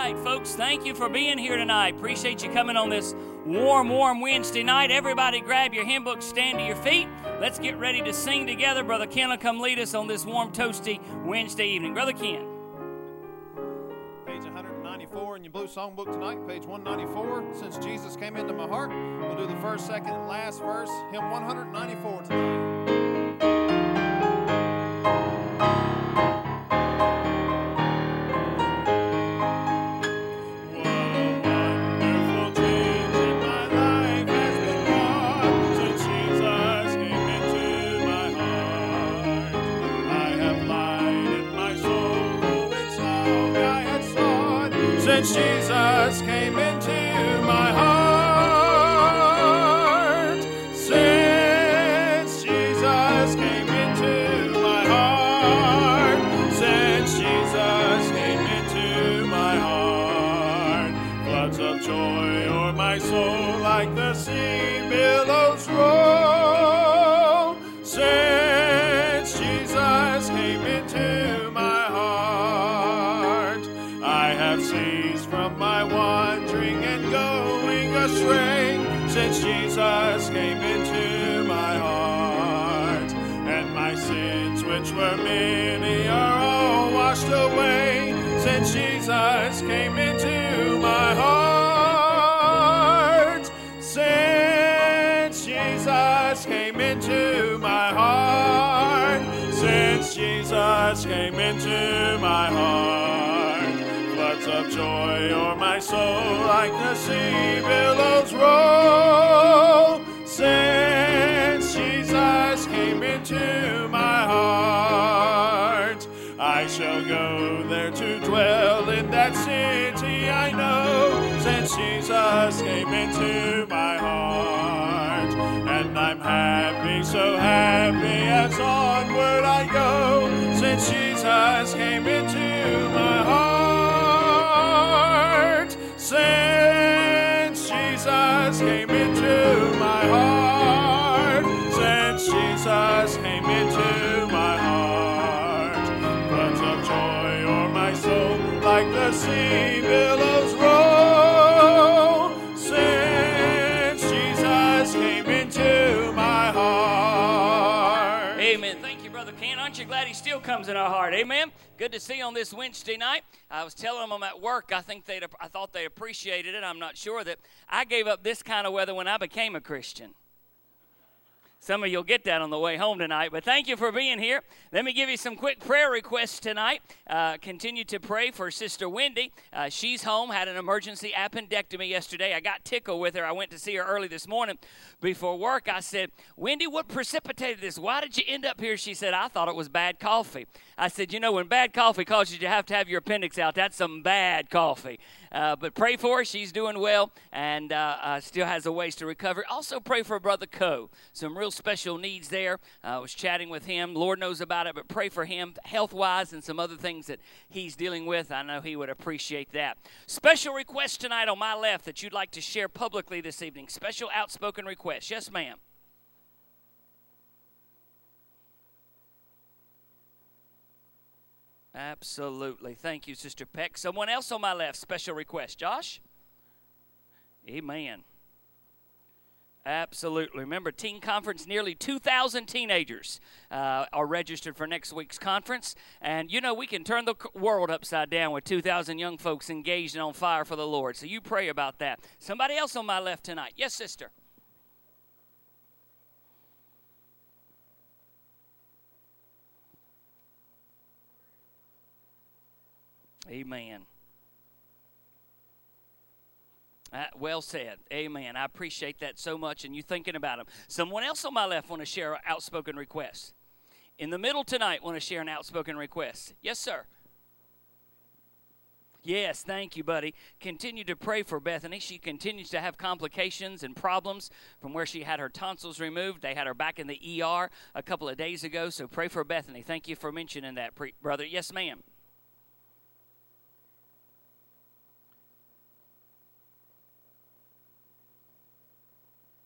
right, folks, thank you for being here tonight. Appreciate you coming on this warm Wednesday night. Everybody grab your hymn book, stand to your feet. Let's get ready to sing together. Brother Ken will come lead us on this warm, toasty Wednesday evening. Brother Ken. Page 194 in your blue songbook tonight, page 194, Since Jesus Came Into My Heart. We'll do the first, second, and last verse, hymn 194 tonight. Since Jesus came into my heart, since Jesus came into my heart, since Jesus came into my heart, floods of joy o'er my soul like the sea billows roll, since Jesus came into my heart, I have seen my wandering and going astray, since Jesus came into my heart, and my sins which were many are all washed away, since Jesus came into my heart, since Jesus came into my heart, since Jesus came into my heart. Of joy o'er my soul like the sea billows roll, since Jesus came into my heart, I shall go there to dwell in that city I know, since Jesus came into my heart, and I'm happy, so happy as onward I go, since Jesus came into my heart. Since Jesus came into my heart, since Jesus came into my heart, floods of joy o'er my soul like the sea billows roll, since Jesus came into my heart. Amen. Thank you, Brother Ken. Aren't you glad he still comes in our heart? Amen. Good to see you on this Wednesday night. I was telling them at work, I thought they appreciated it. I'm not sure that I gave up this kind of weather when I became a Christian. Some of you will get that on the way home tonight, but thank you for being here. Let me give you some quick prayer requests tonight. Continue to pray for Sister Wendy. She's home, had an emergency appendectomy yesterday. I got tickled with her. I went to see her early this morning before work. I said, Wendy, what precipitated this? Why did you end up here? She said, I thought it was bad coffee. I said, you know, when bad coffee causes you to have your appendix out, that's some bad coffee. But pray for her. She's doing well and still has a ways to recover. Also pray for Brother Co. Some real special needs there. I was chatting with him. Lord knows about it, but pray for him health-wise and some other things that he's dealing with. I know he would appreciate that. Special request tonight on my left that you'd like to share publicly this evening. Special outspoken request. Yes, ma'am. Absolutely. Thank you, Sister Peck. Someone else on my left, special request. Josh? Amen. Absolutely. Remember, Teen Conference, nearly 2,000 teenagers are registered for next week's conference. And, you know, we can turn the world upside down with 2,000 young folks engaged and on fire for the Lord. So you pray about that. Somebody else on my left tonight. Yes, sister. Amen. Well said. Amen. I appreciate that so much, and you thinking about them. Someone else on my left want to share an outspoken request. In the middle tonight want to share an outspoken request. Yes, sir. Yes, thank you, buddy. Continue to pray for Bethany. She continues to have complications and problems from where she had her tonsils removed. They had her back in the ER a couple of days ago, so pray for Bethany. Thank you for mentioning that, brother. Yes, ma'am.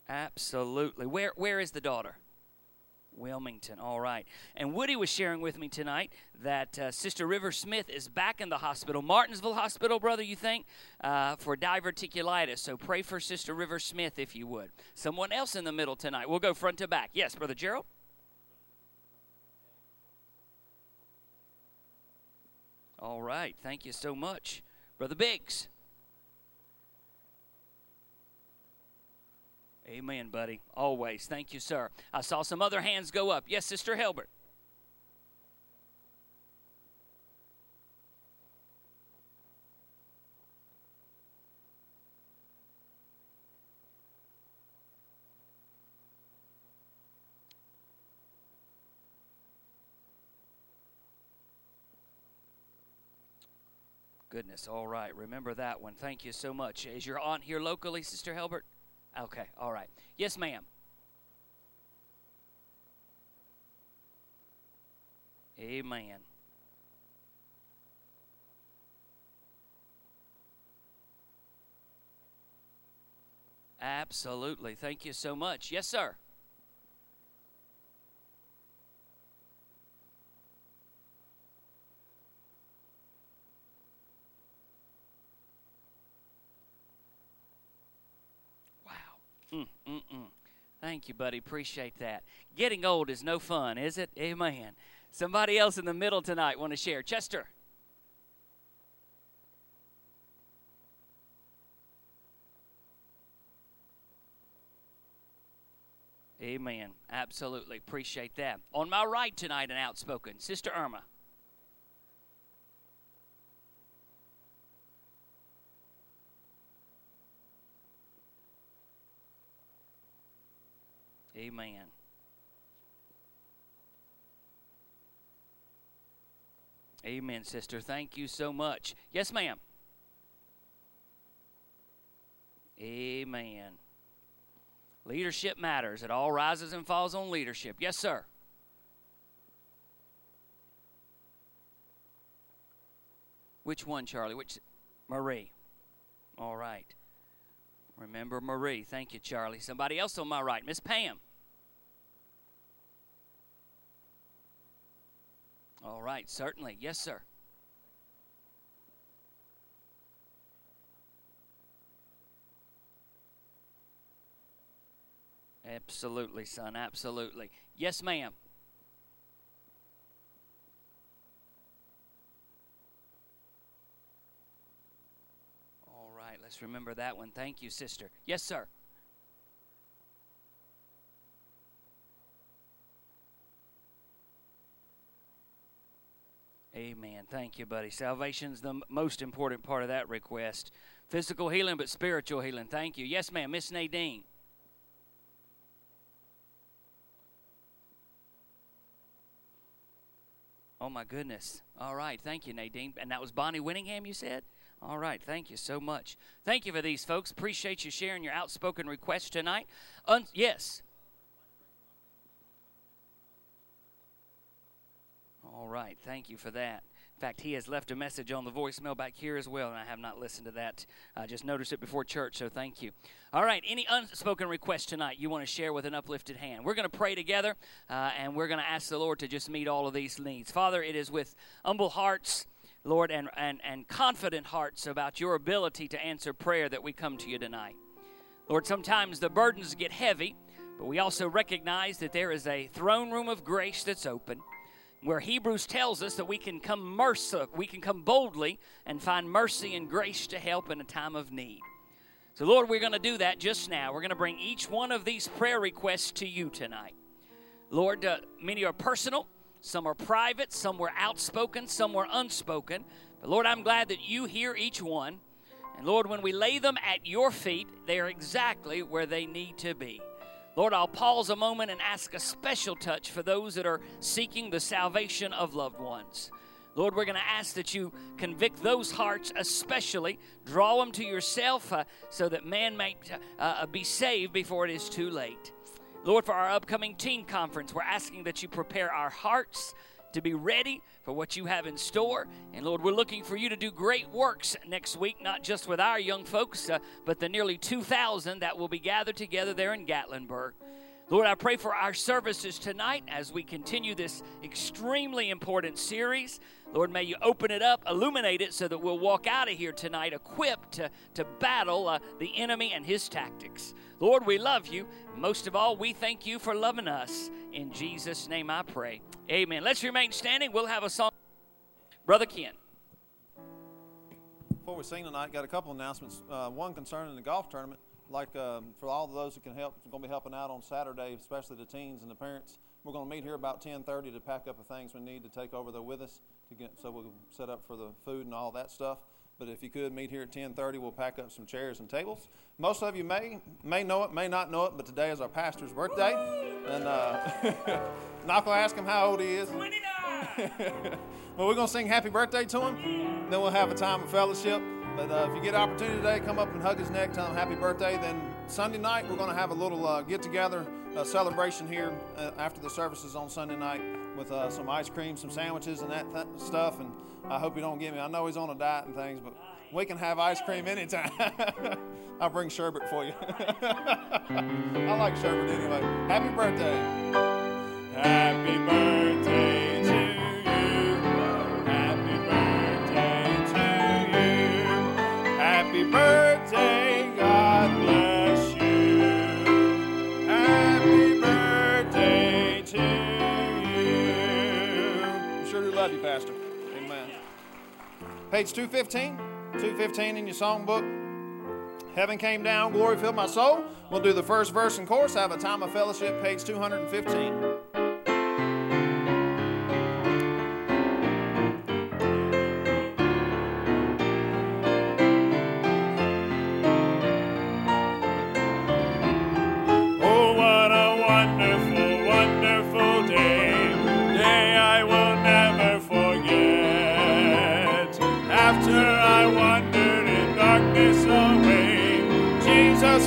Absolutely. Where is the daughter? Wilmington. All right. And Woody was sharing with me tonight that Sister River Smith is back in the hospital, Martinsville Hospital, brother, you think, for diverticulitis. So pray for Sister River Smith if you would. Someone else in the middle tonight. We'll go front to back. Yes, Brother Gerald? All right. Thank you so much. Brother Biggs. Amen, buddy. Always. Thank you, sir. I saw some other hands go up. Yes, Sister Helbert. Goodness. All right. Remember that one. Thank you so much. Is your aunt here locally, Sister Helbert? Okay, all right. Yes, ma'am. Amen. Absolutely. Thank you so much. Yes, sir. Thank you, buddy. Appreciate that. Getting old is no fun, is it? Amen. Somebody else in the middle tonight want to share. Chester. Amen. Absolutely. Appreciate that. On my right tonight and outspoken, Sister Irma. Amen. Amen, sister. Thank you so much. Yes, ma'am. Amen. Leadership matters. It all rises and falls on leadership. Yes, sir. Which one, Charlie? Which? Marie. All right. Remember Marie. Thank you, Charlie. Somebody else on my right. Miss Pam. All right, certainly. Yes, sir. Absolutely, son. Absolutely. Yes, ma'am. All right, let's remember that one. Thank you, sister. Yes, sir. Amen. Thank you, buddy. Salvation's the most important part of that request. Physical healing, but spiritual healing. Thank you. Yes, ma'am. Miss Nadine. Oh, my goodness. All right. Thank you, Nadine. And that was Bonnie Winningham, you said? All right. Thank you so much. Thank you for these folks. Appreciate you sharing your outspoken request tonight. Yes. All right, thank you for that. In fact, he has left a message on the voicemail back here as well, and I have not listened to that. I just noticed it before church, so thank you. All right, any unspoken requests tonight you want to share with an uplifted hand? We're going to pray together, and we're going to ask the Lord to just meet all of these needs. Father, it is with humble hearts, Lord, and confident hearts about your ability to answer prayer that we come to you tonight. Lord, sometimes the burdens get heavy, but we also recognize that there is a throne room of grace that's open, where Hebrews tells us that we can come boldly and find mercy and grace to help in a time of need. So, Lord, we're going to do that just now. We're going to bring each one of these prayer requests to you tonight. Lord, many are personal, some are private, some were outspoken, some were unspoken. But, Lord, I'm glad that you hear each one. And, Lord, when we lay them at your feet, they are exactly where they need to be. Lord, I'll pause a moment and ask a special touch for those that are seeking the salvation of loved ones. Lord, we're going to ask that you convict those hearts especially. Draw them to yourself so that man may be saved before it is too late. Lord, for our upcoming teen conference, we're asking that you prepare our hearts to be ready for what you have in store. And, Lord, we're looking for you to do great works next week, not just with our young folks, but the nearly 2,000 that will be gathered together there in Gatlinburg. Lord, I pray for our services tonight as we continue this extremely important series. Lord, may you open it up, illuminate it, so that we'll walk out of here tonight equipped to battle the enemy and his tactics. Lord, we love you. Most of all, we thank you for loving us. In Jesus' name I pray. Amen. Let's remain standing. We'll have a song. Brother Ken. Before we sing tonight, got a couple announcements. One concerning the golf tournament. For all of those who can help, we're going to be helping out on Saturday, especially the teens and the parents. We're going to meet here about 10:30 to pack up the things we need to take over there with us, so we'll set up for the food and all that stuff. But if you could meet here at 10:30, we'll pack up some chairs and tables. Most of you may know it, may not know it, but today is our pastor's birthday. And I'm not going to ask him how old he is. 29! Well, we're going to sing happy birthday to him. Then we'll have a time of fellowship. But if you get an opportunity today, come up and hug his neck, tell him happy birthday. Then Sunday night, we're going to have a little get-together celebration here after the services on Sunday night with some ice cream, some sandwiches, and that stuff. And I hope you don't get me. I know he's on a diet and things, but we can have ice cream anytime. I'll bring sherbet for you. I like sherbet anyway. Happy birthday. Happy birthday to you. Happy birthday, God bless you. Happy birthday to you. I'm sure do love you, Pastor. Amen. Page 215 in your songbook. Heaven came down, glory filled my soul. We'll do the first verse and chorus. I have a time of fellowship, page 215.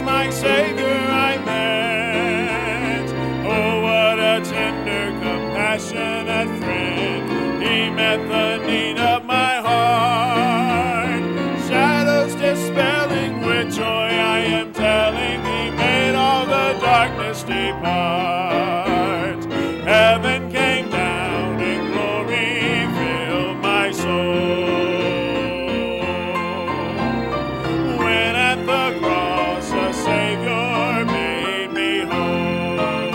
My Savior I met. Oh, what a tender, compassionate friend. He met the need of my heart. Shadows dispelling, with joy I am telling, He made all the darkness depart. Heaven came down and glory filled my soul. When at the cross Savior made me whole.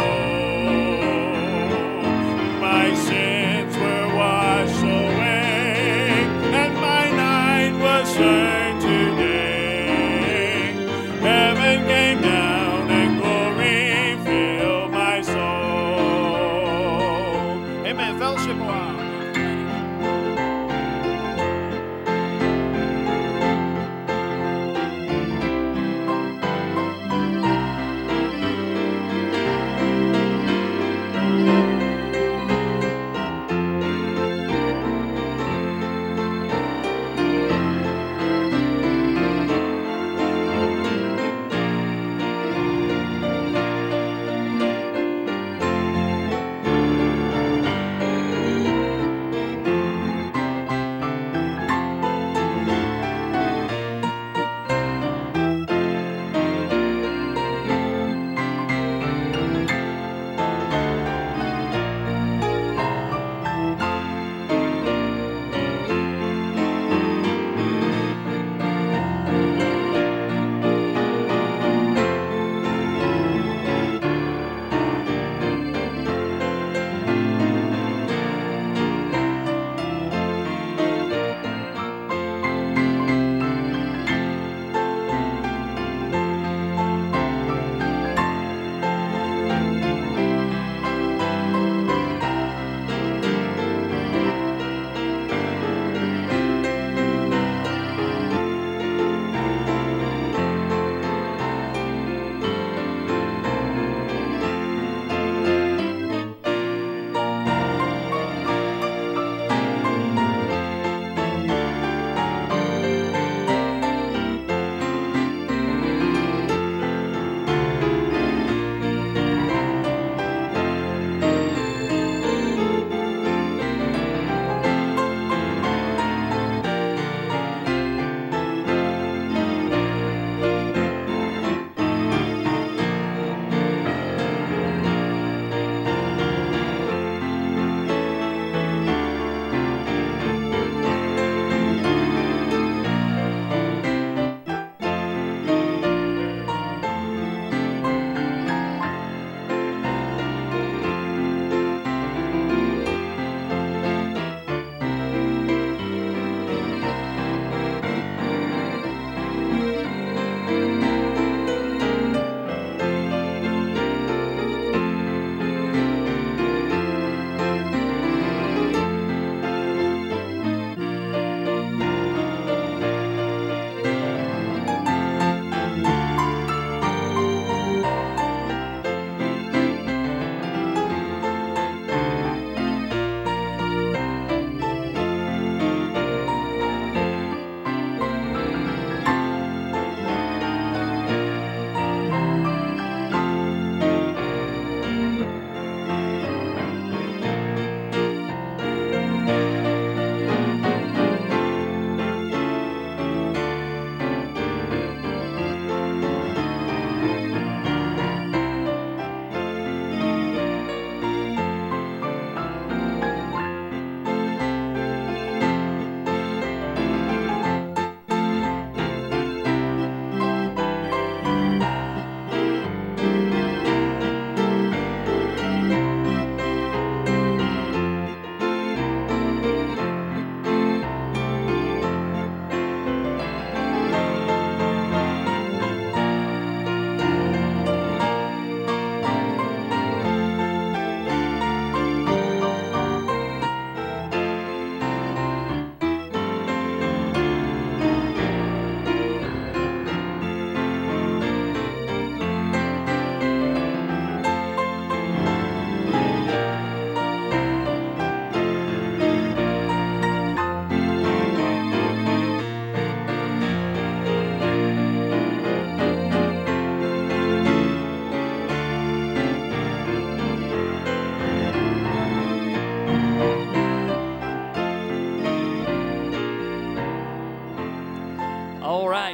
My sins were washed away, and my night was turned to day. Heaven came down and glory filled my soul. Amen. Fellowship a while.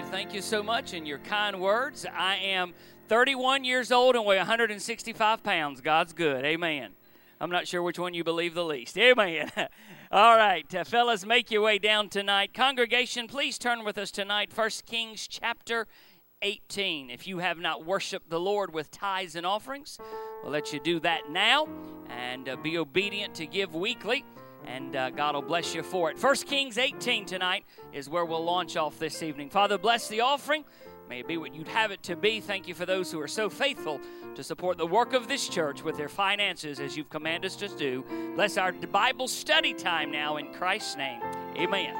life. Thank you so much and your kind words. I am 31 years old and weigh 165 pounds. God's good. Amen. I'm not sure which one you believe the least. Amen. All right, fellas, make your way down tonight. Congregation, please turn with us tonight. 1 Kings chapter 18. If you have not worshiped the Lord with tithes and offerings, we'll let you do that now and be obedient to give weekly. And God will bless you for it. 1 Kings 18 tonight is where we'll launch off this evening. Father, bless the offering. May it be what you'd have it to be. Thank you for those who are so faithful to support the work of this church with their finances as you've commanded us to do. Bless our Bible study time now in Christ's name. Amen.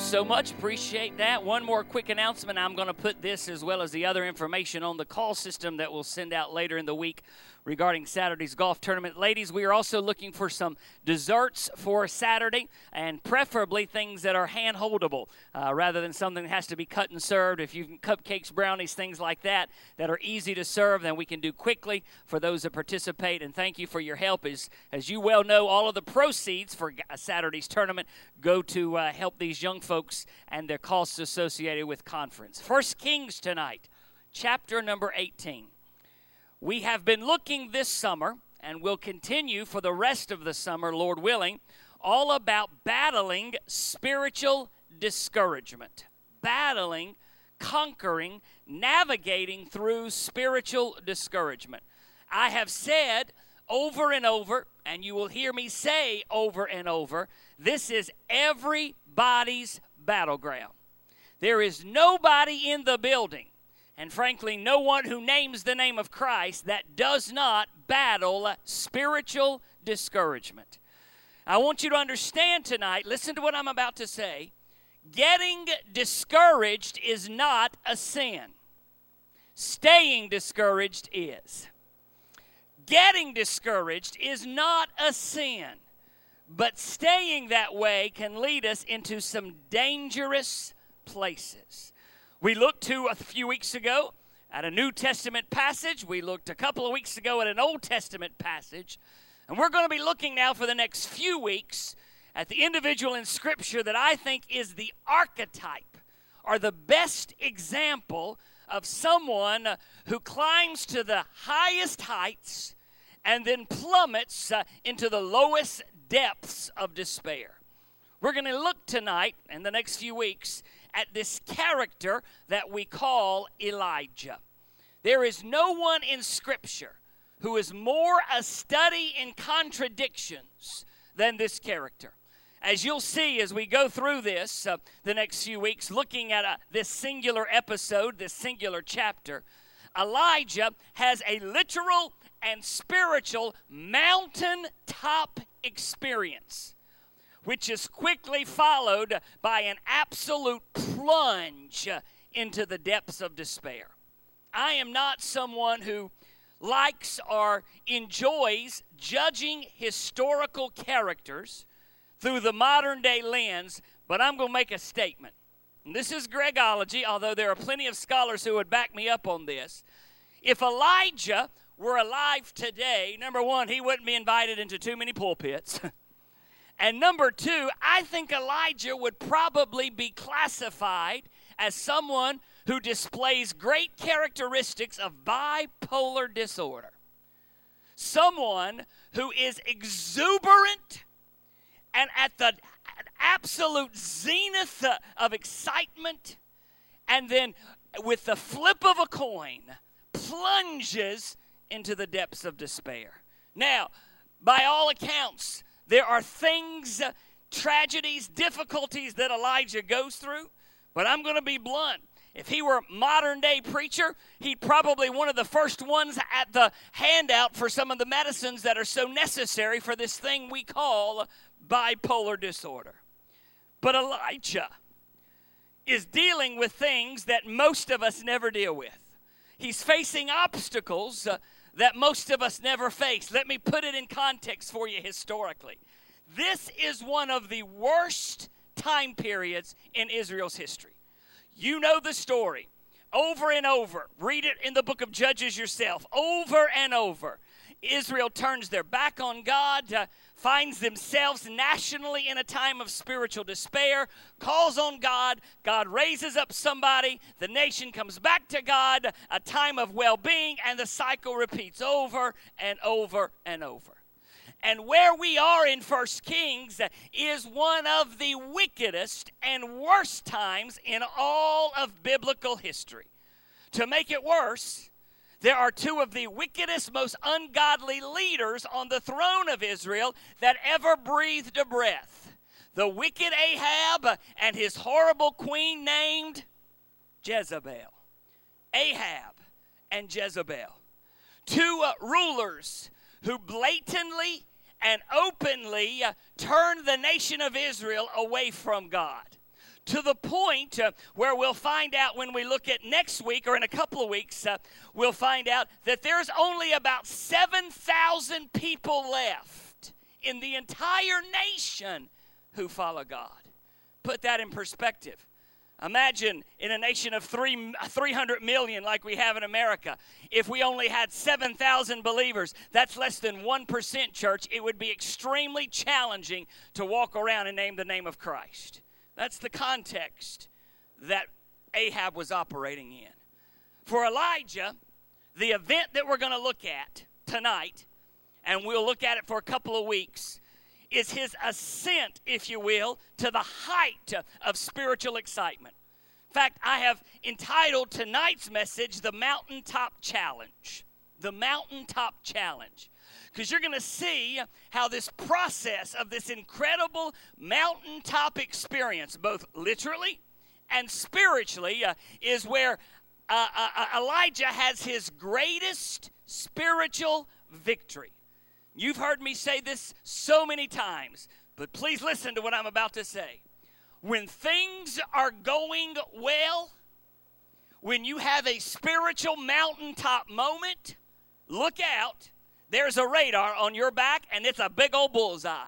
So much. Appreciate that. One more quick announcement. I'm going to put this as well as the other information on the call system that we'll send out later in the week regarding Saturday's golf tournament. Ladies, we are also looking for some desserts for Saturday and preferably things that are hand-holdable rather than something that has to be cut and served. If you can cupcakes, brownies, things like that that are easy to serve, then we can do quickly for those that participate. And thank you for your help. As you well know, all of the proceeds for Saturday's tournament go to help these young folks and their costs associated with conference. 1 Kings tonight, chapter number 18. We have been looking this summer, and will continue for the rest of the summer, Lord willing, all about battling spiritual discouragement, battling, conquering, navigating through spiritual discouragement. I have said over and over, and you will hear me say over and over, this is everybody's battleground. There is nobody in the building, and frankly, no one who names the name of Christ that does not battle spiritual discouragement. I want you to understand tonight, listen to what I'm about to say. Getting discouraged is not a sin. Staying discouraged is. Getting discouraged is not a sin. But staying that way can lead us into some dangerous places. We looked to a few weeks ago at a New Testament passage. We looked a couple of weeks ago at an Old Testament passage. And we're going to be looking now for the next few weeks at the individual in Scripture that I think is the archetype or the best example of someone who climbs to the highest heights and then plummets into the lowest depths of despair. We're going to look tonight and the next few weeks at this character that we call Elijah. There is no one in Scripture who is more a study in contradictions than this character. As you'll see as we go through this the next few weeks, looking at this singular episode, this singular chapter, Elijah has a literal and spiritual mountaintop experience, which is quickly followed by an absolute plunge into the depths of despair. I am not someone who likes or enjoys judging historical characters through the modern day lens, but I'm going to make a statement. And this is Gregology, although there are plenty of scholars who would back me up on this. If Elijah were alive today, number one, he wouldn't be invited into too many pulpits. And number two, I think Elijah would probably be classified as someone who displays great characteristics of bipolar disorder. Someone who is exuberant and at the absolute zenith of excitement, and then with the flip of a coin, plunges into the depths of despair. Now, by all accounts, there are things, tragedies, difficulties that Elijah goes through, but I'm going to be blunt. If he were a modern-day preacher, he'd probably one of the first ones at the handout for some of the medicines that are so necessary for this thing we call bipolar disorder. But Elijah is dealing with things that most of us never deal with. He's facing obstacles that most of us never face. Let me put it in context for you historically. This is one of the worst time periods in Israel's history. You know the story over and over. Read it in the book of Judges yourself. Over and over. Israel turns their back on God, finds themselves nationally in a time of spiritual despair, calls on God. God raises up somebody. The nation comes back to God, a time of well-being, and the cycle repeats over and over and over. And where we are in 1 Kings is one of the wickedest and worst times in all of biblical history. To make it worse, there are two of the wickedest, most ungodly leaders on the throne of Israel that ever breathed a breath. The wicked Ahab and his horrible queen named Jezebel. Ahab and Jezebel. Two rulers who blatantly and openly turned the nation of Israel away from God. To the point where we'll find out when we look at next week, or in a couple of weeks, we'll find out that there's only about 7,000 people left in the entire nation who follow God. Put that in perspective. Imagine in a nation of 300 million like we have in America, if we only had 7,000 believers, that's less than 1%, church. It would be extremely challenging to walk around and name the name of Christ. That's the context that Ahab was operating in. For Elijah, the event that we're going to look at tonight, and we'll look at it for a couple of weeks, is his ascent, if you will, to the height of spiritual excitement. In fact, I have entitled tonight's message, The Mountaintop Challenge. The Mountaintop Challenge. Because you're going to see how this process of this incredible mountaintop experience, both literally and spiritually, is where Elijah has his greatest spiritual victory. You've heard me say this so many times, but please listen to what I'm about to say. When things are going well, when you have a spiritual mountaintop moment, look out. There's a radar on your back, and it's a big old bullseye.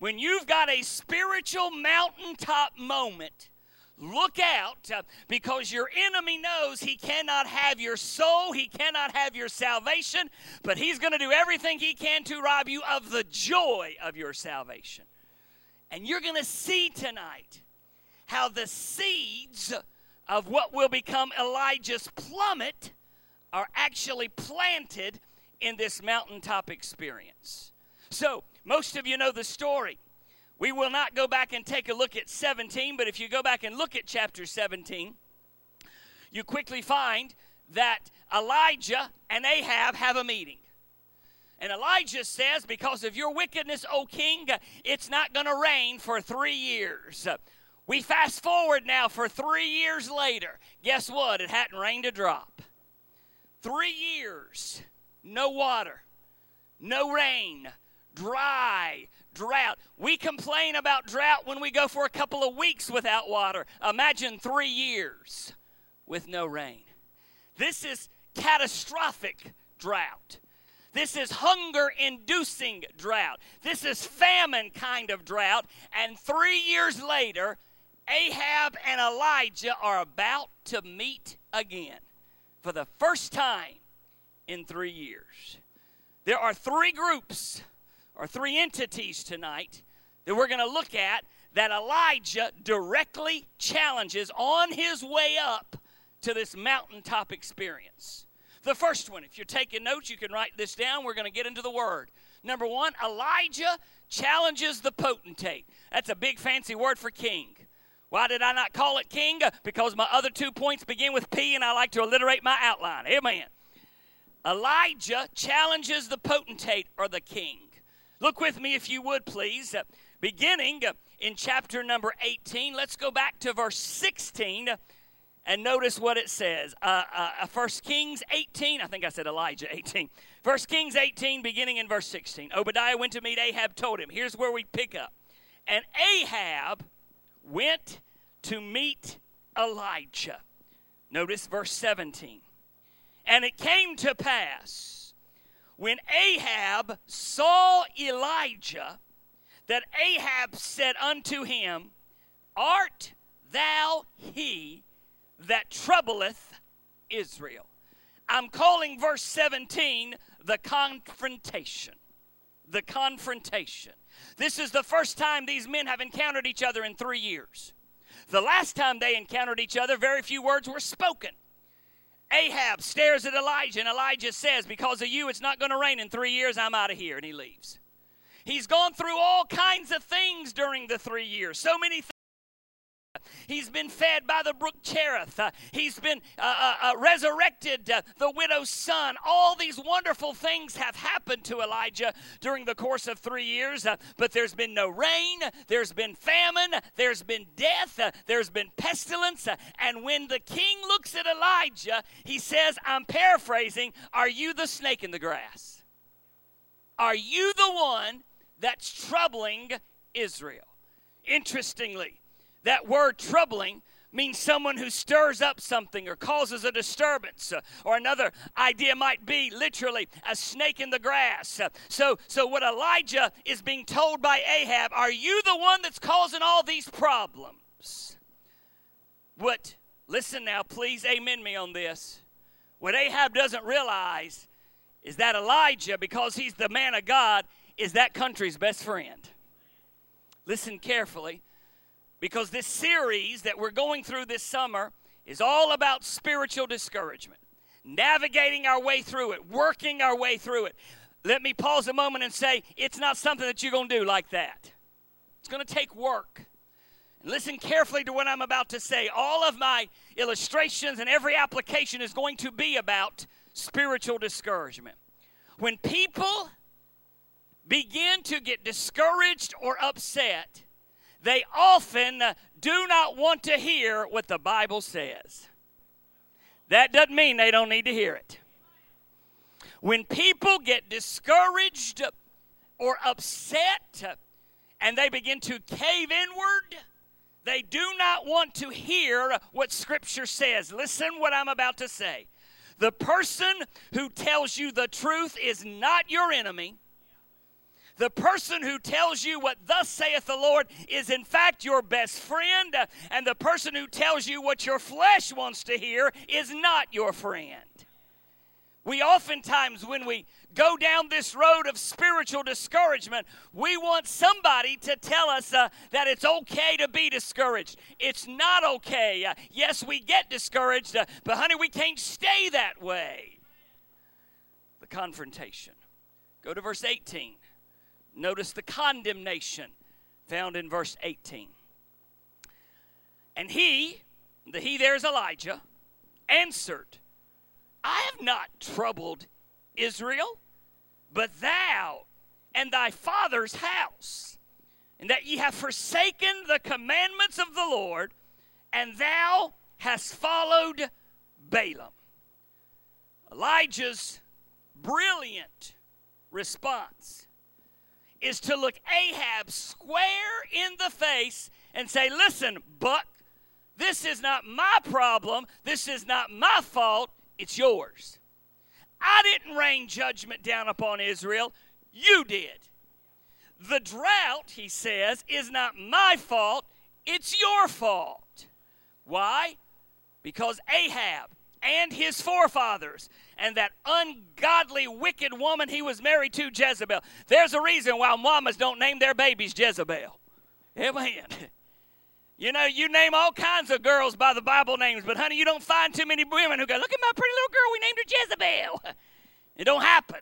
When you've got a spiritual mountaintop moment, look out, because your enemy knows he cannot have your soul, he cannot have your salvation, but he's going to do everything he can to rob you of the joy of your salvation. And you're going to see tonight how the seeds of what will become Elijah's plummet are actually planted in this mountaintop experience. So, most of you know the story. We will not go back and take a look at 17, but if you go back and look at chapter 17, you quickly find that Elijah and Ahab have a meeting. And Elijah says, because of your wickedness, O king, it's not going to rain for 3 years. We fast forward now for 3 years later. Guess what? It hadn't rained a drop. 3 years, no water, no rain, dry, drought. We complain about drought when we go for a couple of weeks without water. Imagine 3 years with no rain. This is catastrophic drought. This is hunger-inducing drought. This is famine kind of drought. And 3 years later, Ahab and Elijah are about to meet again for the first time in 3 years. There are three groups, or three entities tonight that we're going to look at that Elijah directly challenges on his way up to this mountaintop experience. The first one, if you're taking notes, you can write this down. We're going to get into the word. Number one, Elijah challenges the potentate. That's a big fancy word for king. Why did I not call it king? Because my other 2 points begin with P, and I like to alliterate my outline. Amen. Elijah challenges the potentate, or the king. Look with me, if you would, please. Beginning in chapter number 18, let's go back to verse 16 And notice what it says. 1 Kings 18, I think I said Elijah 18. 1 Kings 18, beginning in verse 16. Obadiah went to meet Ahab, told him. Here's where we pick up. And Ahab went to meet Elijah. Notice verse 17. And it came to pass, when Ahab saw Elijah, that Ahab said unto him, Art thou he that troubleth Israel? I'm calling verse 17 the confrontation. The confrontation. This is the first time these men have encountered each other in 3 years. The last time they encountered each other, very few words were spoken. Ahab stares at Elijah, and Elijah says, because of you, it's not going to rain in 3 years. I'm out of here, and he leaves. He's gone through all kinds of things during the 3 years. So many things. He's been fed by the brook Cherith. He's been resurrected, the widow's son. All these wonderful things have happened to Elijah during the course of 3 years. But there's been no rain. There's been famine. There's been death. There's been pestilence. And when the king looks at Elijah, he says, I'm paraphrasing, are you the snake in the grass? Are you the one that's troubling Israel? Interestingly, that word troubling means someone who stirs up something or causes a disturbance. Or another idea might be literally a snake in the grass. So what Elijah is being told by Ahab, are you the one that's causing all these problems? What, listen now, please amen me on this. What Ahab doesn't realize is that Elijah, because he's the man of God, is that country's best friend. Listen carefully. Because this series that we're going through this summer is all about spiritual discouragement, navigating our way through it, working our way through it. Let me pause a moment and say, it's not something that you're going to do like that. It's going to take work. And listen carefully to what I'm about to say. All of my illustrations and every application is going to be about spiritual discouragement. When people begin to get discouraged or upset, they often do not want to hear what the Bible says. That doesn't mean they don't need to hear it. When people get discouraged or upset and they begin to cave inward, they do not want to hear what Scripture says. Listen what I'm about to say. The person who tells you the truth is not your enemy. The person who tells you what thus saith the Lord is in fact your best friend, and the person who tells you what your flesh wants to hear is not your friend. We oftentimes, when we go down this road of spiritual discouragement, we want somebody to tell us that it's okay to be discouraged. It's not okay. Yes, we get discouraged, but honey, we can't stay that way. The confrontation. Go to verse 18. Notice the condemnation found in verse 18. And he there is Elijah, answered, I have not troubled Israel, but thou and thy father's house, and that ye have forsaken the commandments of the Lord, and thou hast followed Balaam. Elijah's brilliant response is to look Ahab square in the face and say, listen, buck, this is not my problem. This is not my fault. It's yours. I didn't rain judgment down upon Israel. You did. The drought, he says, is not my fault. It's your fault. Why? Because Ahab and his forefathers and that ungodly, wicked woman he was married to, Jezebel. There's a reason why mamas don't name their babies Jezebel. Amen. You know, you name all kinds of girls by the Bible names, but honey, you don't find too many women who go, look at my pretty little girl, we named her Jezebel. It don't happen.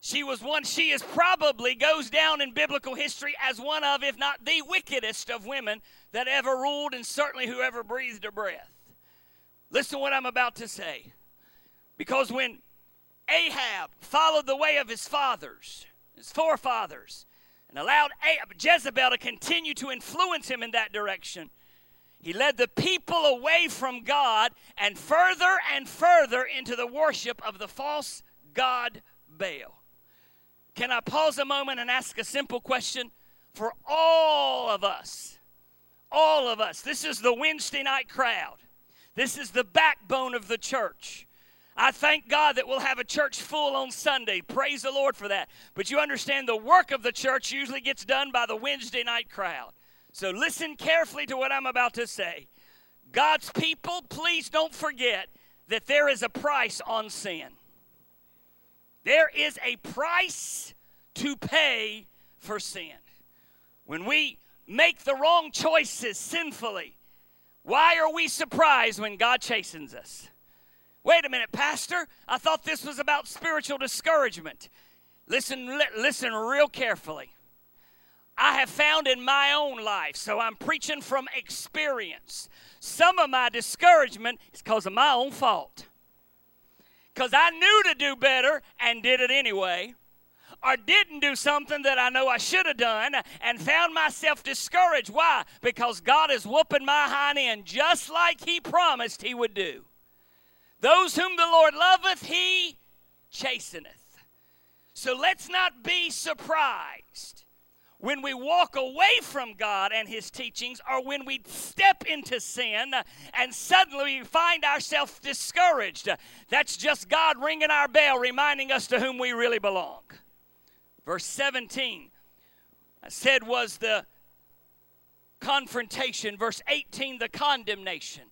She was one, she is probably, goes down in biblical history as one of, if not the wickedest of women that ever ruled, and certainly whoever breathed her breath. Listen to what I'm about to say. Because when Ahab followed the way of his fathers, his forefathers, and allowed Jezebel to continue to influence him in that direction, He led the people away from God and further into the worship of the false god Baal. Can I pause a moment and ask a simple question? For all of us, this is the Wednesday night crowd. This is the backbone of the church. I thank God that we'll have a church full on Sunday. Praise the Lord for that. But you understand the work of the church usually gets done by the Wednesday night crowd. So listen carefully to what I'm about to say. God's people, please don't forget that there is a price on sin. There is a price to pay for sin. When we make the wrong choices sinfully, why are we surprised when God chastens us? Wait a minute, Pastor. I thought this was about spiritual discouragement. Listen real carefully. I have found in my own life, so I'm preaching from experience. Some of my discouragement is because of my own fault. Because I knew to do better and did it anyway. Or didn't do something that I know I should have done and found myself discouraged. Why? Because God is whooping my hind end just like he promised he would do. Those whom the Lord loveth, he chasteneth. So let's not be surprised when we walk away from God and his teachings, or when we step into sin and suddenly we find ourselves discouraged. That's just God ringing our bell, reminding us to whom we really belong. Verse 17, I said, was the confrontation. Verse 18, the condemnation.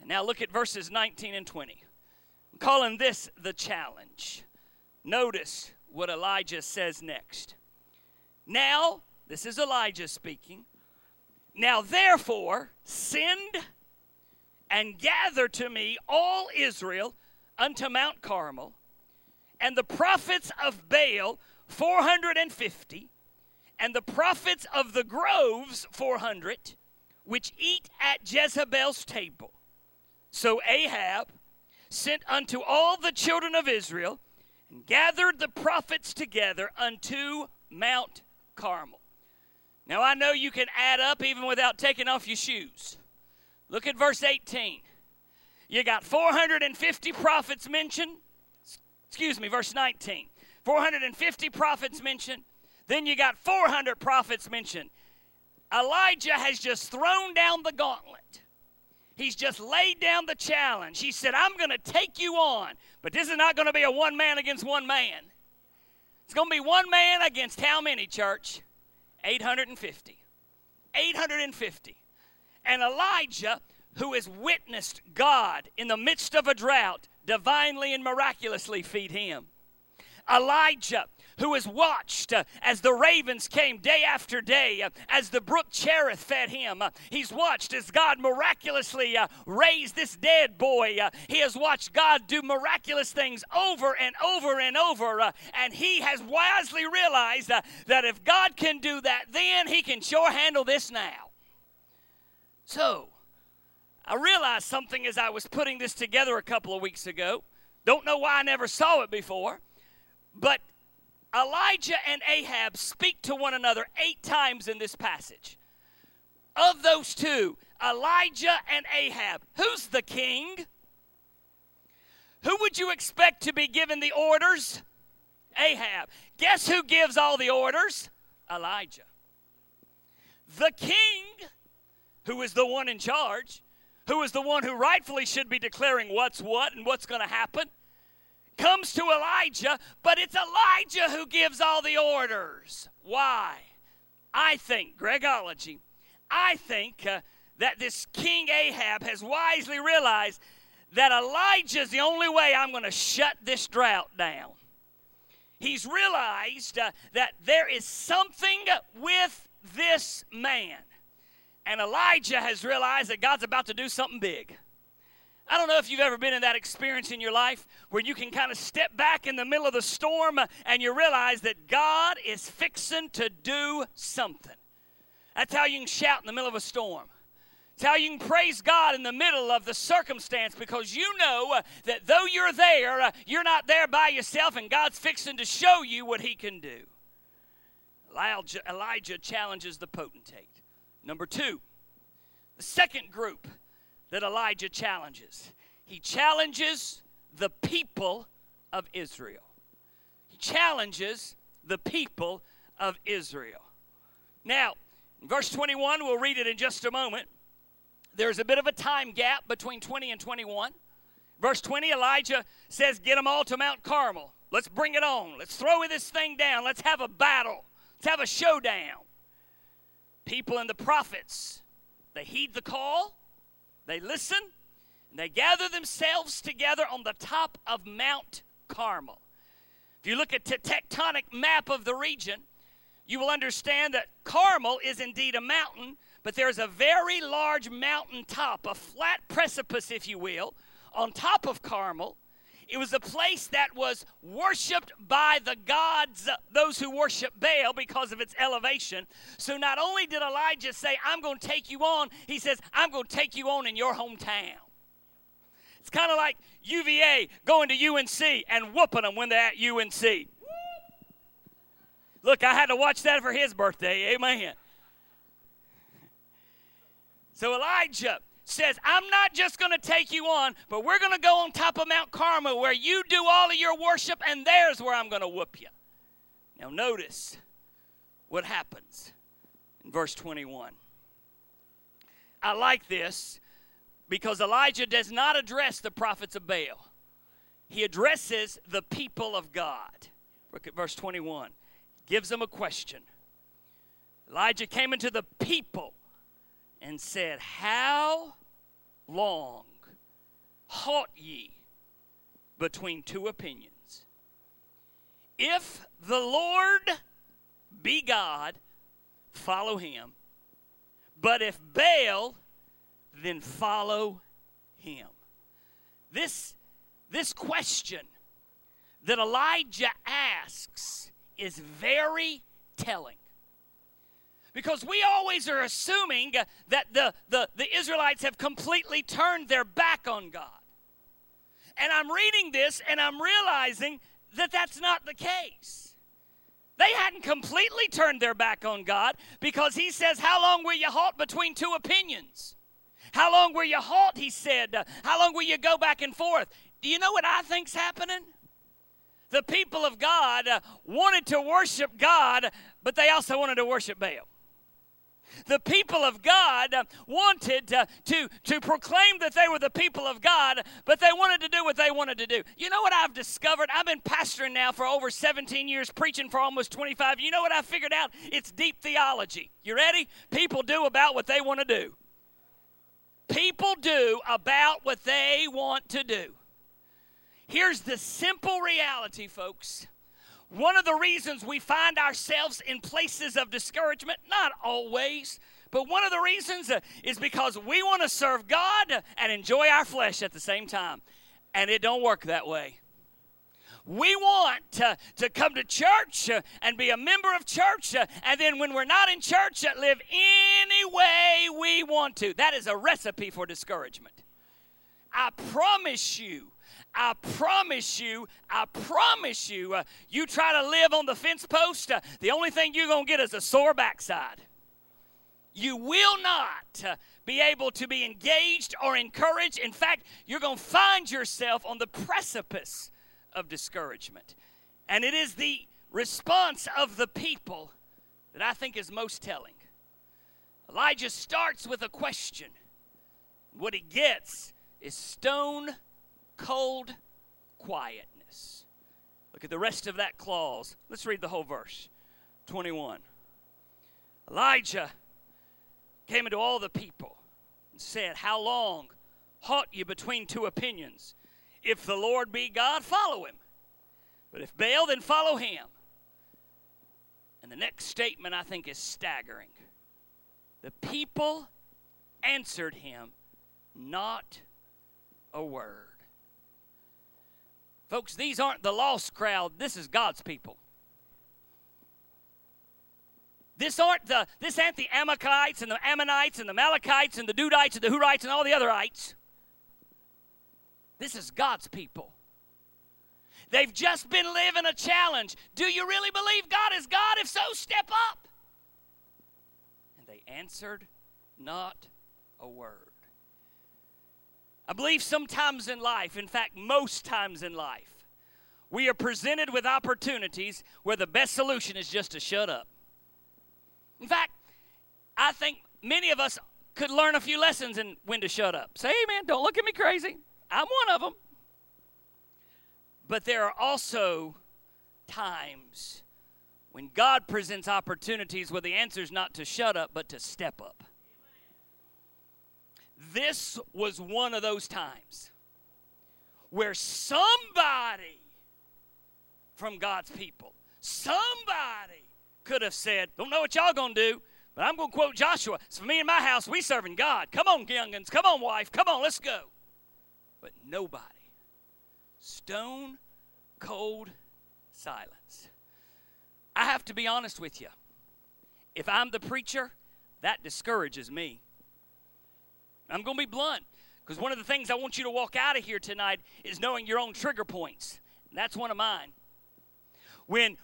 And now look at verses 19 and 20. I'm calling this the challenge. Notice what Elijah says next. Now, this is Elijah speaking, now therefore send and gather to me all Israel unto Mount Carmel, and the prophets of Baal 450, and the prophets of the groves 400, which eat at Jezebel's table. So Ahab sent unto all the children of Israel, and gathered the prophets together unto Mount Carmel. Now I know you can add up even without taking off your shoes. Look at verse 18. You got 450 prophets mentioned. Verse 19. 450 prophets mentioned. Then you got 400 prophets mentioned. Elijah has just thrown down the gauntlet. He's just laid down the challenge. He said, I'm going to take you on. But this is not going to be a one man against one man. It's going to be one man against how many, church? 850. 850. And Elijah, who has witnessed God in the midst of a drought, divinely and miraculously feed him. Elijah, who has watched as the ravens came day after day, as the brook Cherith fed him. He's watched as God miraculously raised this dead boy. He has watched God do miraculous things over and over and over. And he has wisely realized that if God can do that then, he can sure handle this now. So, I realized something as I was putting this together a couple of weeks ago. Don't know why I never saw it before. But Elijah and Ahab speak to one another 8 times in this passage. Of those two, Elijah and Ahab, who's the king? Who would you expect to be given the orders? Ahab. Guess who gives all the orders? Elijah. The king, who is the one in charge, who is the one who rightfully should be declaring what's what and what's going to happen, comes to Elijah, but it's Elijah who gives all the orders. Why? I think that this King Ahab has wisely realized that Elijah is the only way I'm going to shut this drought down. He's realized that there is something with this man. And Elijah has realized that God's about to do something big. I don't know if you've ever been in that experience in your life where you can kind of step back in the middle of the storm and you realize that God is fixing to do something. That's how you can shout in the middle of a storm. That's how you can praise God in the middle of the circumstance, because you know that though you're there, you're not there by yourself, and God's fixing to show you what he can do. Elijah challenges the potentate. Number 2, the second group that Elijah challenges. He challenges the people of Israel. He challenges the people of Israel. Now, in verse 21, we'll read it in just a moment. There's a bit of a time gap between 20 and 21. Verse 20, Elijah says, get them all to Mount Carmel. Let's bring it on. Let's throw this thing down. Let's have a battle. Let's have a showdown. People and the prophets, they heed the call, they listen, and they gather themselves together on the top of Mount Carmel. If you look at the tectonic map of the region, you will understand that Carmel is indeed a mountain, but there's a very large mountain top, a flat precipice, if you will, on top of Carmel. It was a place that was worshipped by the gods, those who worship Baal, because of its elevation. So not only did Elijah say, I'm going to take you on, he says, I'm going to take you on in your hometown. It's kind of like UVA going to UNC and whooping them when they're at UNC. Look, I had to watch that for his birthday. Amen. So Elijah says, I'm not just going to take you on, but we're going to go on top of Mount Carmel where you do all of your worship, and there's where I'm going to whoop you. Now notice what happens in verse 21. I like this because Elijah does not address the prophets of Baal. He addresses the people of God. Look at verse 21. Gives them a question. Elijah came into the people and said, how long halt ye between two opinions? If the Lord be God, follow him. But if Baal, then follow him. This question that Elijah asks is very telling. Because we always are assuming that the Israelites have completely turned their back on God. And I'm reading this and I'm realizing that that's not the case. They hadn't completely turned their back on God, because he says, how long will you halt between two opinions? How long will you halt, he said. How long will you go back and forth? Do you know what I think's happening? The people of God wanted to worship God, but they also wanted to worship Baal. The people of God wanted to proclaim that they were the people of God, but they wanted to do what they wanted to do. You know what I've discovered? I've been pastoring now for over 17 years, preaching for almost 25. You know what I figured out? It's deep theology. You ready? People do about what they want to do. People do about what they want to do. Here's the simple reality, folks. One of the reasons we find ourselves in places of discouragement, not always, but one of the reasons is because we want to serve God and enjoy our flesh at the same time. And it don't work that way. We want to come to church and be a member of church, and then when we're not in church, live any way we want to. That is a recipe for discouragement. I promise you, you try to live on the fence post, the only thing you're going to get is a sore backside. You will not be able to be engaged or encouraged. In fact, you're going to find yourself on the precipice of discouragement. And it is the response of the people that I think is most telling. Elijah starts with a question. What he gets is stone cold quietness. Look at the rest of that clause. Let's read the whole verse. 21. Elijah came into all the people and said, how long halt you between two opinions? If the Lord be God, follow him. But if Baal, then follow him. And the next statement I think is staggering. The people answered him not a word. Folks, these aren't the lost crowd. This is God's people. This aren't the Amalekites and the Ammonites and the Amalekites and the Dudites and the Hurites and all the otherites. This is God's people. They've just been living a challenge. Do you really believe God is God? If so, step up. And they answered not a word. I believe sometimes in life, in fact, most times in life, we are presented with opportunities where the best solution is just to shut up. In fact, I think many of us could learn a few lessons in when to shut up. Say amen. Don't look at me crazy. I'm one of them. But there are also times when God presents opportunities where the answer is not to shut up, but to step up. This was one of those times where somebody from God's people, somebody could have said, don't know what y'all gonna do, but I'm gonna quote Joshua. It's for me and my house, we serving God. Come on, youngins. Come on, wife. Come on, let's go. But nobody. Stone cold silence. I have to be honest with you. If I'm the preacher, that discourages me. I'm going to be blunt, because one of the things I want you to walk out of here tonight is knowing your own trigger points. And that's one of mine. When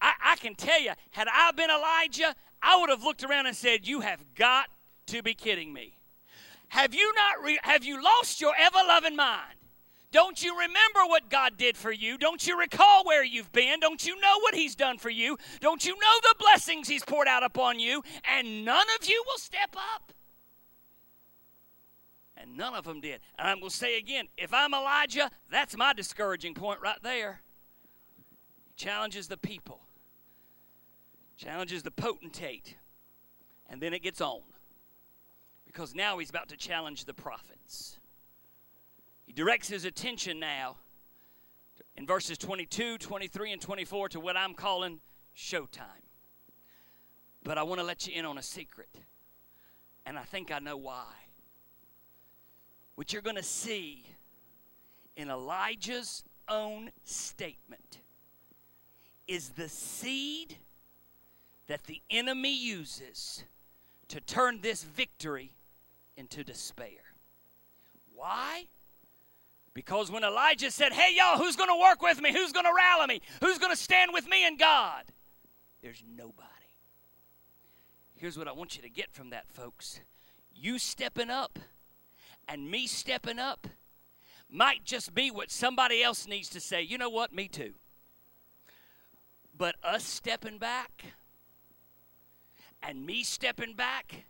I can tell you, had I been Elijah, I would have looked around and said, you have got to be kidding me. Have you lost your ever-loving mind? Don't you remember what God did for you? Don't you recall where you've been? Don't you know what he's done for you? Don't you know the blessings he's poured out upon you? And none of you will step up. And none of them did. And I'm going to say again, if I'm Elijah, that's my discouraging point right there. Challenges the people. Challenges the potentate. And then it gets on. Because now he's about to challenge the prophets. He directs his attention now in verses 22, 23, and 24 to what I'm calling showtime. But I want to let you in on a secret. And I think I know why. What you're going to see in Elijah's own statement is the seed that the enemy uses to turn this victory into despair. Why? Because when Elijah said, hey, y'all, who's going to work with me? Who's going to rally me? Who's going to stand with me and God? There's nobody. Here's what I want you to get from that, folks. You stepping up and me stepping up might just be what somebody else needs to say. You know what? Me too. But us stepping back and me stepping back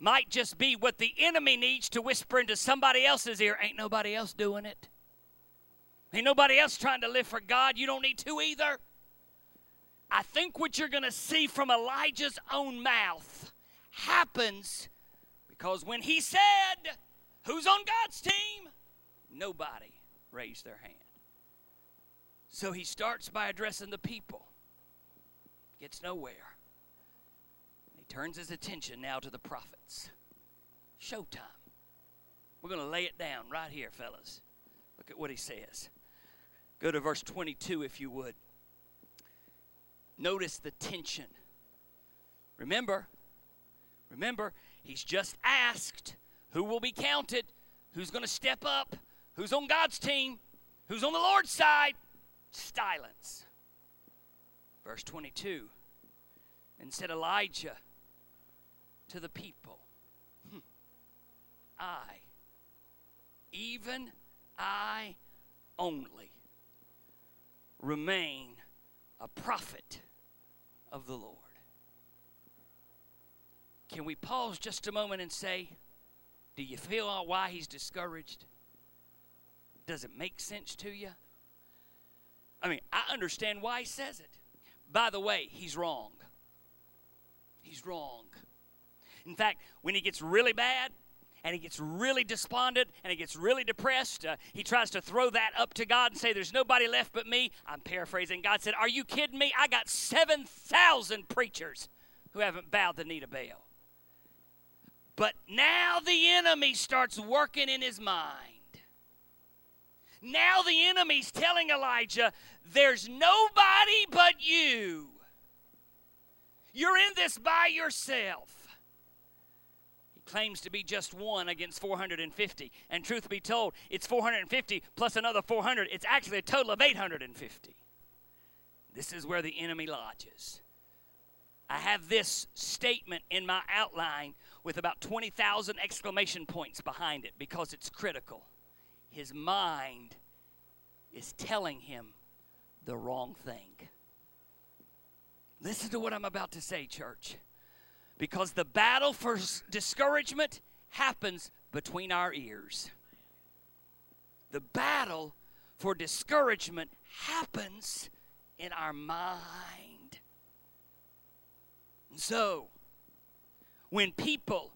might just be what the enemy needs to whisper into somebody else's ear. Ain't nobody else doing it. Ain't nobody else trying to live for God. You don't need to either. I think what you're going to see from Elijah's own mouth happens because when he said, who's on God's team? Nobody raised their hand. So he starts by addressing the people. Gets nowhere. He turns his attention now to the prophets. Showtime. We're going to lay it down right here, fellas. Look at what he says. Go to verse 22 if you would. Notice the tension. Remember, he's just asked, who will be counted? Who's going to step up? Who's on God's team? Who's on the Lord's side? Silence. Verse 22. And said Elijah to the people, I, even I only, remain a prophet of the Lord. Can we pause just a moment and say, do you feel why he's discouraged? Does it make sense to you? I mean, I understand why he says it. By the way, he's wrong. He's wrong. In fact, when he gets really bad and he gets really despondent and he gets really depressed, he tries to throw that up to God and say, there's nobody left but me. I'm paraphrasing. God said, are you kidding me? I got 7,000 preachers who haven't bowed the knee to Baal. But now the enemy starts working in his mind. Now the enemy's telling Elijah, there's nobody but you. You're in this by yourself. He claims to be just one against 450. And truth be told, it's 450 plus another 400. It's actually a total of 850. This is where the enemy lodges. I have this statement in my outline with about 20,000 exclamation points behind it because it's critical. His mind is telling him the wrong thing. Listen to what I'm about to say, church. Because the battle for discouragement happens between our ears. The battle for discouragement happens in our mind. And so, when people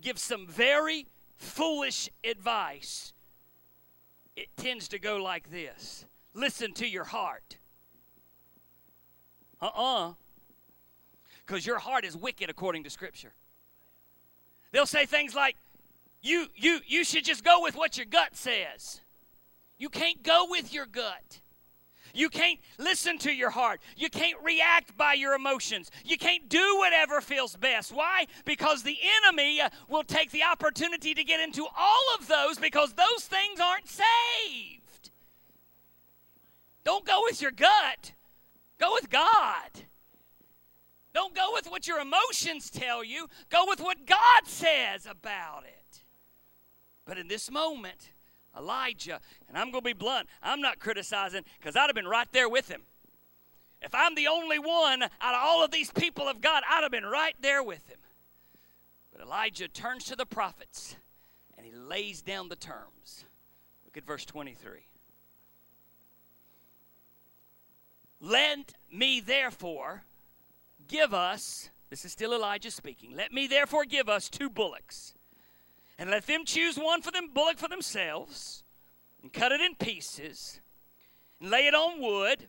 give some very foolish advice, it tends to go like this. Listen to your heart. Because your heart is wicked according to Scripture. They'll say things like, you should just go with what your gut says. You can't go with your gut. You can't listen to your heart. You can't react by your emotions. You can't do whatever feels best. Why? Because the enemy will take the opportunity to get into all of those because those things aren't saved. Don't go with your gut. Go with God. Don't go with what your emotions tell you. Go with what God says about it. But in this moment, Elijah, and I'm going to be blunt, I'm not criticizing because I'd have been right there with him. If I'm the only one out of all of these people of God, I'd have been right there with him. But Elijah turns to the prophets and he lays down the terms. Look at verse 23. Let me therefore give us, this is still Elijah speaking, let me therefore give us 2 bullocks. And let them choose one for them bullock for themselves and cut it in pieces and lay it on wood.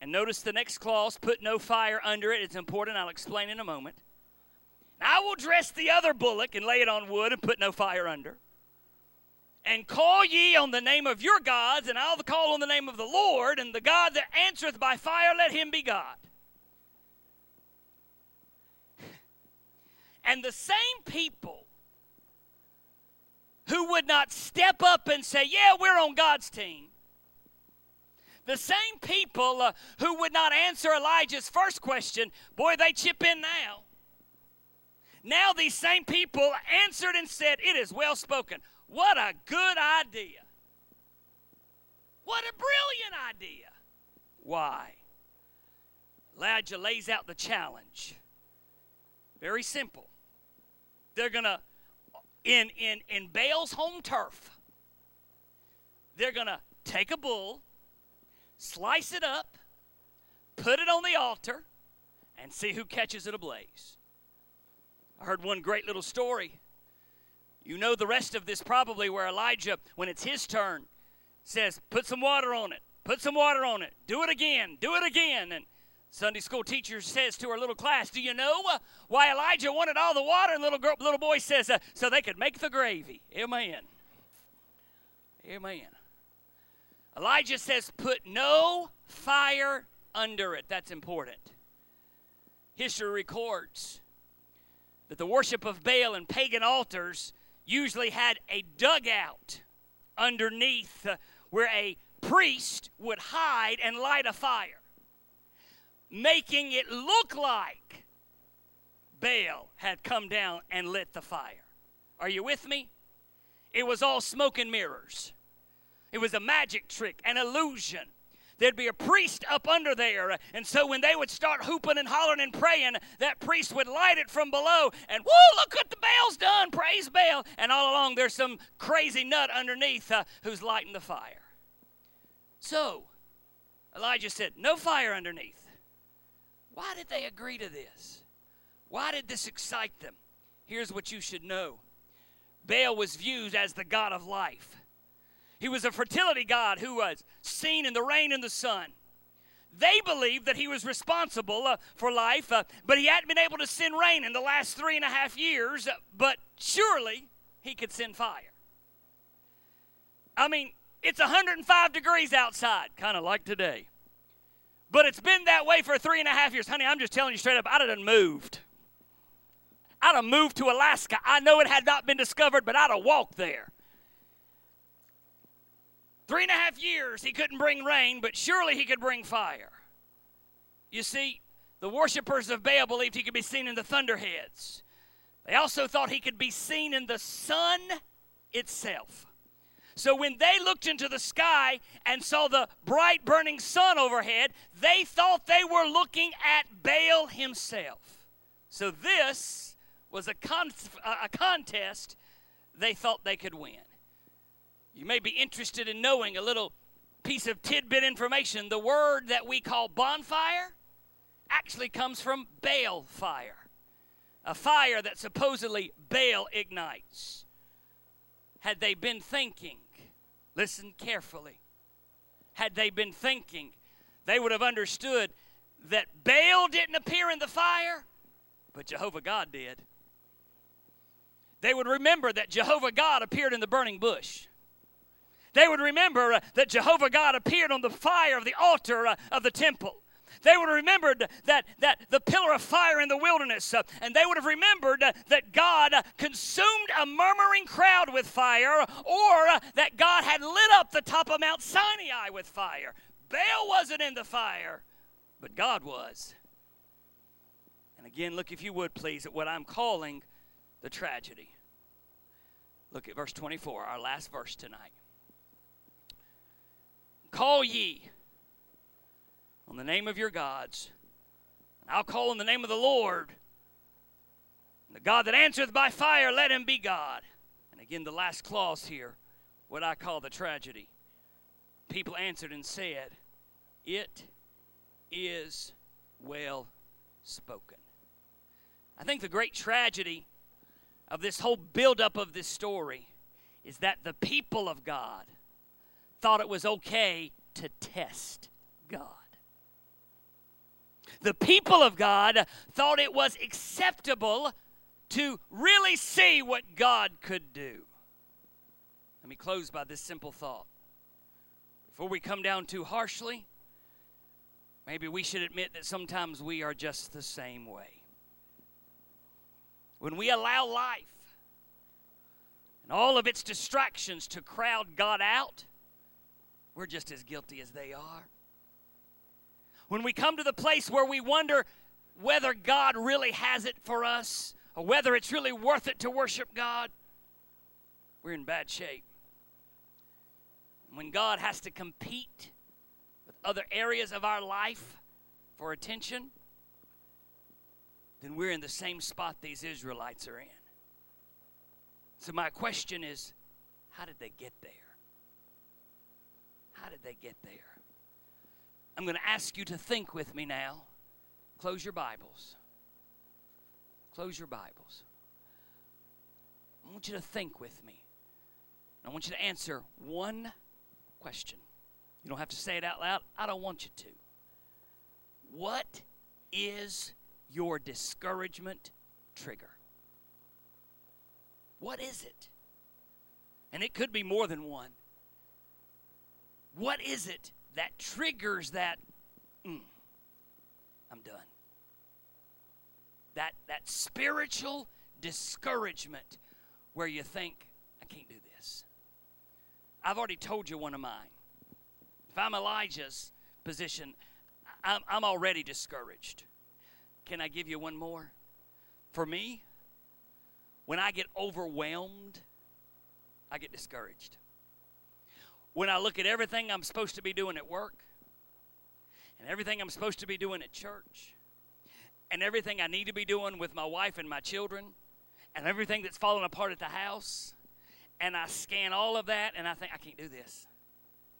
And notice the next clause, put no fire under it. It's important. I'll explain in a moment. And I will dress the other bullock and lay it on wood and put no fire under. And call ye on the name of your gods, and I'll call on the name of the Lord, and the God that answereth by fire, let him be God. And the same people who would not step up and say, yeah, we're on God's team. The same people who would not answer Elijah's first question, boy, they chip in now. Now these same people answered and said, it is well spoken. What a good idea. What a brilliant idea. Why? Elijah lays out the challenge. Very simple. They're going to In Baal's home turf, they're going to take a bull, slice it up, put it on the altar, and see who catches it ablaze. I heard one great little story. You know the rest of this probably, where Elijah, when it's his turn, says, put some water on it, put some water on it, do it again, and Sunday school teacher says to her little class, do you know why Elijah wanted all the water? And little boy says, so they could make the gravy. Amen. Amen. Elijah says, put no fire under it. That's important. History records that the worship of Baal and pagan altars usually had a dugout underneath where a priest would hide and light a fire, making it look like Baal had come down and lit the fire. Are you with me? It was all smoke and mirrors. It was a magic trick, an illusion. There'd be a priest up under there, and so when they would start hooping and hollering and praying, that priest would light it from below, and woo, look what the Baal's done, praise Baal. And all along there's some crazy nut underneath who's lighting the fire. So Elijah said, no fire underneath. Why did they agree to this? Why did this excite them? Here's what you should know. Baal was viewed as the god of life. He was a fertility god who was seen in the rain and the sun. They believed that he was responsible for life, but he hadn't been able to send rain in the last 3.5 years, but surely he could send fire. I mean, it's 105 degrees outside, kind of like today. But it's been that way for 3.5 years. Honey, I'm just telling you straight up, I'd have moved. I'd have moved to Alaska. I know it had not been discovered, but I'd have walked there. 3.5 years, he couldn't bring rain, but surely he could bring fire. You see, The worshipers of Baal believed he could be seen in the thunderheads. They also thought he could be seen in the sun itself. So when they looked into the sky and saw the bright burning sun overhead, they thought they were looking at Baal himself. So this was a contest they thought they could win. You may be interested in knowing a little piece of tidbit information. The word that we call bonfire actually comes from Baal fire, a fire that supposedly Baal ignites. Had they been thinking, listen carefully, had they been thinking, they would have understood that Baal didn't appear in the fire, but Jehovah God did. They would remember that Jehovah God appeared in the burning bush. They would remember that Jehovah God appeared on the fire of the altar of the temple. They would have remembered that the pillar of fire in the wilderness, and they would have remembered that God consumed a murmuring crowd with fire, or that God had lit up the top of Mount Sinai with fire. Baal wasn't in the fire, but God was. And again, look, if you would, please, at what I'm calling the tragedy. Look at verse 24, our last verse tonight. Call ye on the name of your gods, and I'll call on the name of the Lord. And the God that answereth by fire, let him be God. And again, the last clause here, what I call the tragedy. People answered and said, it is well spoken. I think the great tragedy of this whole buildup of this story is that the people of God thought it was okay to test God. The people of God thought it was acceptable to really see what God could do. Let me close by this simple thought. Before we come down too harshly, maybe we should admit that sometimes we are just the same way. When we allow life and all of its distractions to crowd God out, we're just as guilty as they are. When we come to the place where we wonder whether God really has it for us or whether it's really worth it to worship God, we're in bad shape. When God has to compete with other areas of our life for attention, then we're in the same spot these Israelites are in. So my question is, how did they get there? How did they get there? I'm going to ask you to think with me now. Close your Bibles. Close your Bibles. I want you to think with me. I want you to answer one question. You don't have to say it out loud. I don't want you to. What is your discouragement trigger? What is it? And it could be more than one. What is it that triggers that, I'm done? That spiritual discouragement where you think, I can't do this. I've already told you one of mine. If I'm Elijah's position, I'm already discouraged. Can I give you one more? For me, when I get overwhelmed, I get discouraged. When I look at everything I'm supposed to be doing at work, and everything I'm supposed to be doing at church, and everything I need to be doing with my wife and my children, and everything that's falling apart at the house, and I scan all of that, and I think, I can't do this.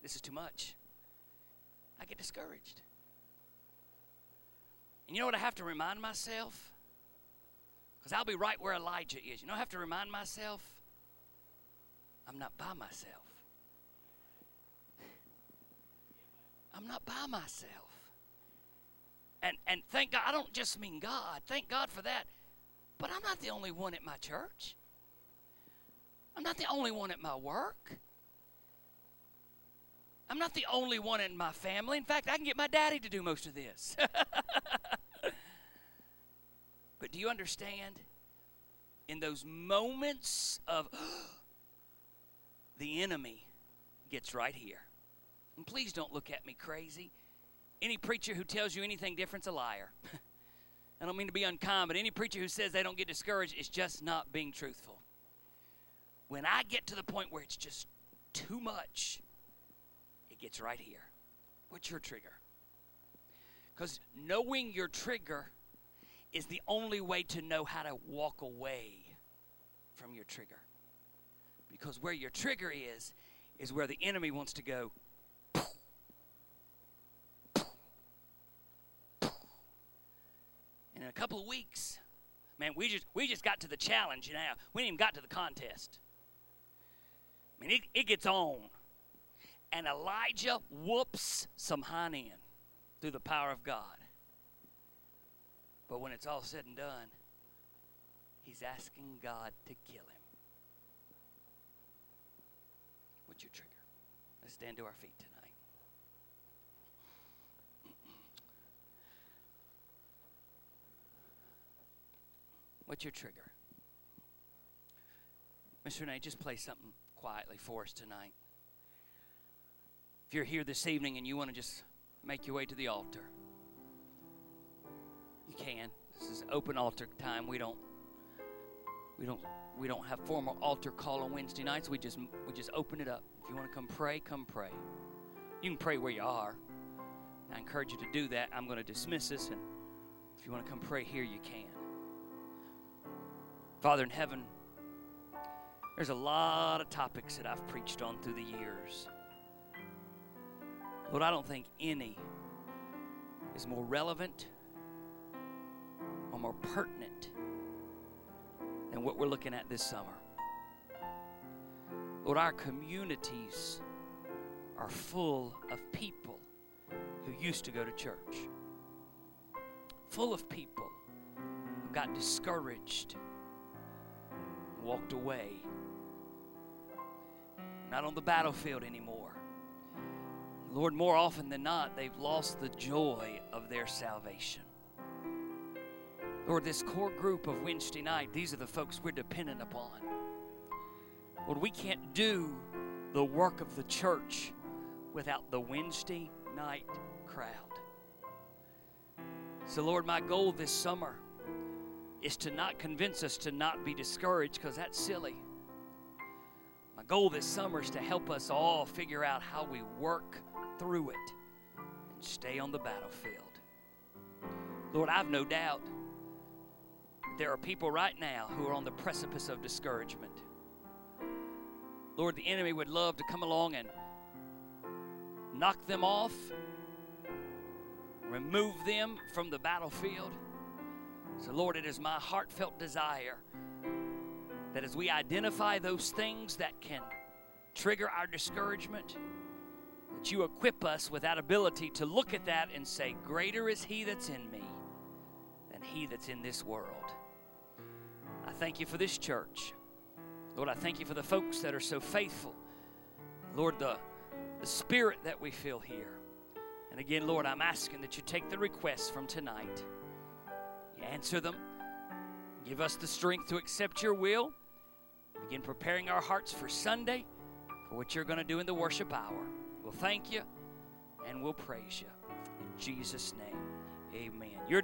This is too much. I get discouraged. And you know what I have to remind myself? Because I'll be right where Elijah is. You know what I have to remind myself? I'm not by myself. I'm not by myself. And thank God, I don't just mean God. Thank God for that. But I'm not the only one at my church. I'm not the only one at my work. I'm not the only one in my family. In fact, I can get my daddy to do most of this. But do you understand? In those moments of the enemy gets right here. And please don't look at me crazy. Any preacher who tells you anything different's a liar. I don't mean to be unkind, but any preacher who says they don't get discouraged is just not being truthful. When I get to the point where it's just too much, it gets right here. What's your trigger? Because knowing your trigger is the only way to know how to walk away from your trigger. Because where your trigger is where the enemy wants to go. And in a couple of weeks, man, we just got to the challenge now. We didn't even got to the contest. I mean, it gets on. And Elijah whoops some hinds through the power of God. But when it's all said and done, he's asking God to kill him. What's your trigger? Let's stand to our feet tonight. What's your trigger? Mr. Renee, just play something quietly for us tonight. If you're here this evening and you want to just make your way to the altar, you can. This is open altar time. We don't have formal altar call on Wednesday nights. We just open it up. If you want to come pray, come pray. You can pray where you are. I encourage you to do that. I'm going to dismiss this, and if you want to come pray here, you can. Father in heaven, there's a lot of topics that I've preached on through the years. Lord, I don't think any is more relevant or more pertinent than what we're looking at this summer. Lord, our communities are full of people who used to go to church, full of people who got discouraged, walked away, not on the battlefield anymore. Lord, more often than not, they've lost the joy of their salvation. Lord, this core group of Wednesday night, these are the folks we're dependent upon. Lord, we can't do the work of the church without the Wednesday night crowd. So, Lord, my goal this summer is to not convince us to not be discouraged, because that's silly. My goal this summer is to help us all figure out how we work through it and stay on the battlefield. Lord, I've no doubt there are people right now who are on the precipice of discouragement. Lord, the enemy would love to come along and knock them off, remove them from the battlefield. So, Lord, it is my heartfelt desire that as we identify those things that can trigger our discouragement, that you equip us with that ability to look at that and say, greater is he that's in me than he that's in this world. I thank you for this church. Lord, I thank you for the folks that are so faithful. Lord, the spirit that we feel here. And again, Lord, I'm asking that you take the requests from tonight. You answer them. Give us the strength to accept your will. Begin preparing our hearts for Sunday, for what you're going to do in the worship hour. We'll thank you, and we'll praise you. In Jesus' name, amen.